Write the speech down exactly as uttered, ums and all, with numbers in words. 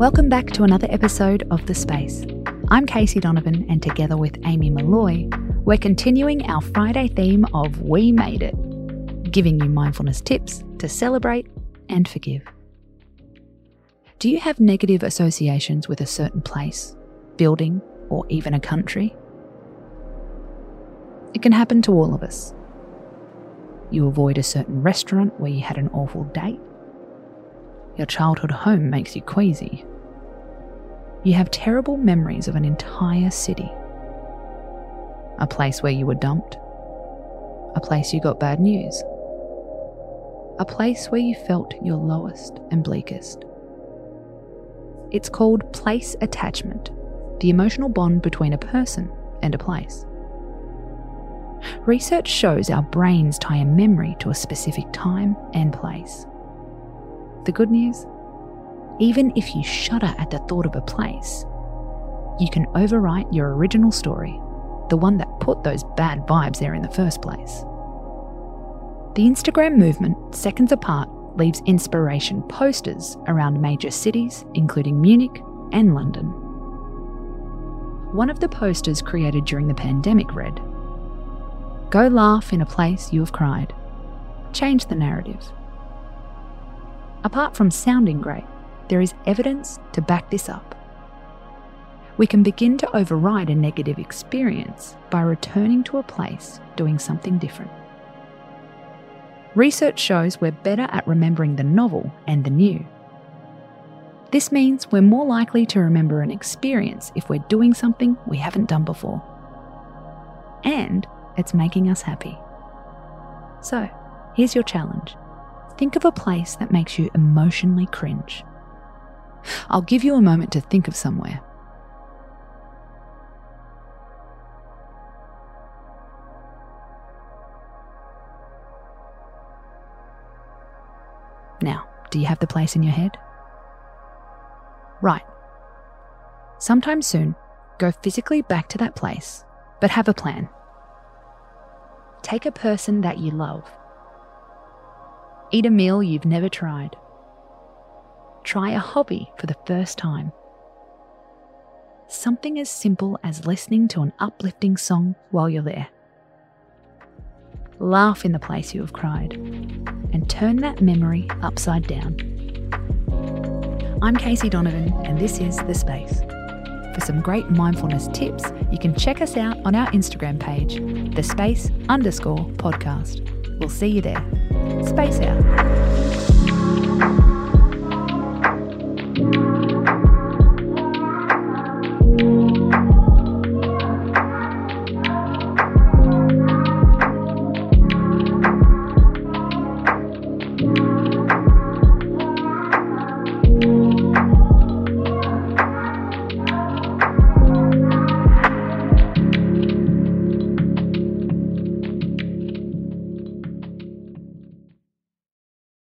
Welcome back to another episode of The Space. I'm Casey Donovan, and together with Amy Molloy, we're continuing our Friday theme of We Made It, giving you mindfulness tips to celebrate and forgive. Do you have negative associations with a certain place, building, or even a country? It can happen to all of us. You avoid a certain restaurant where you had an awful date. Your childhood home makes you queasy. You have terrible memories of an entire city. A place where you were dumped. A place you got bad news. A place where you felt your lowest and bleakest. It's called place attachment, the emotional bond between a person and a place. Research shows our brains tie a memory to a specific time and place. The good news? Even if you shudder at the thought of a place, you can overwrite your original story, the one that put those bad vibes there in the first place. The Instagram movement, Seconds Apart, leaves inspiration posters around major cities, including Munich and London. One of the posters created during the pandemic read, "Go laugh in a place you have cried. Change the narrative." Apart from sounding great, there is evidence to back this up. We can begin to override a negative experience by returning to a place doing something different. Research shows we're better at remembering the novel and the new. This means we're more likely to remember an experience if we're doing something we haven't done before. And it's making us happy. So, here's your challenge. Think of a place that makes you emotionally cringe. I'll give you a moment to think of somewhere. Now, do you have the place in your head? Right. Sometime soon, go physically back to that place, but have a plan. Take a person that you love. Eat a meal you've never tried. Try a hobby for the first time. Something as simple as listening to an uplifting song while you're there. Laugh in the place you have cried and turn that memory upside down. I'm Casey Donovan, and this is The Space. For some great mindfulness tips, you can check us out on our Instagram page, thespace underscore podcast. We'll see you there. Space out. Thank you.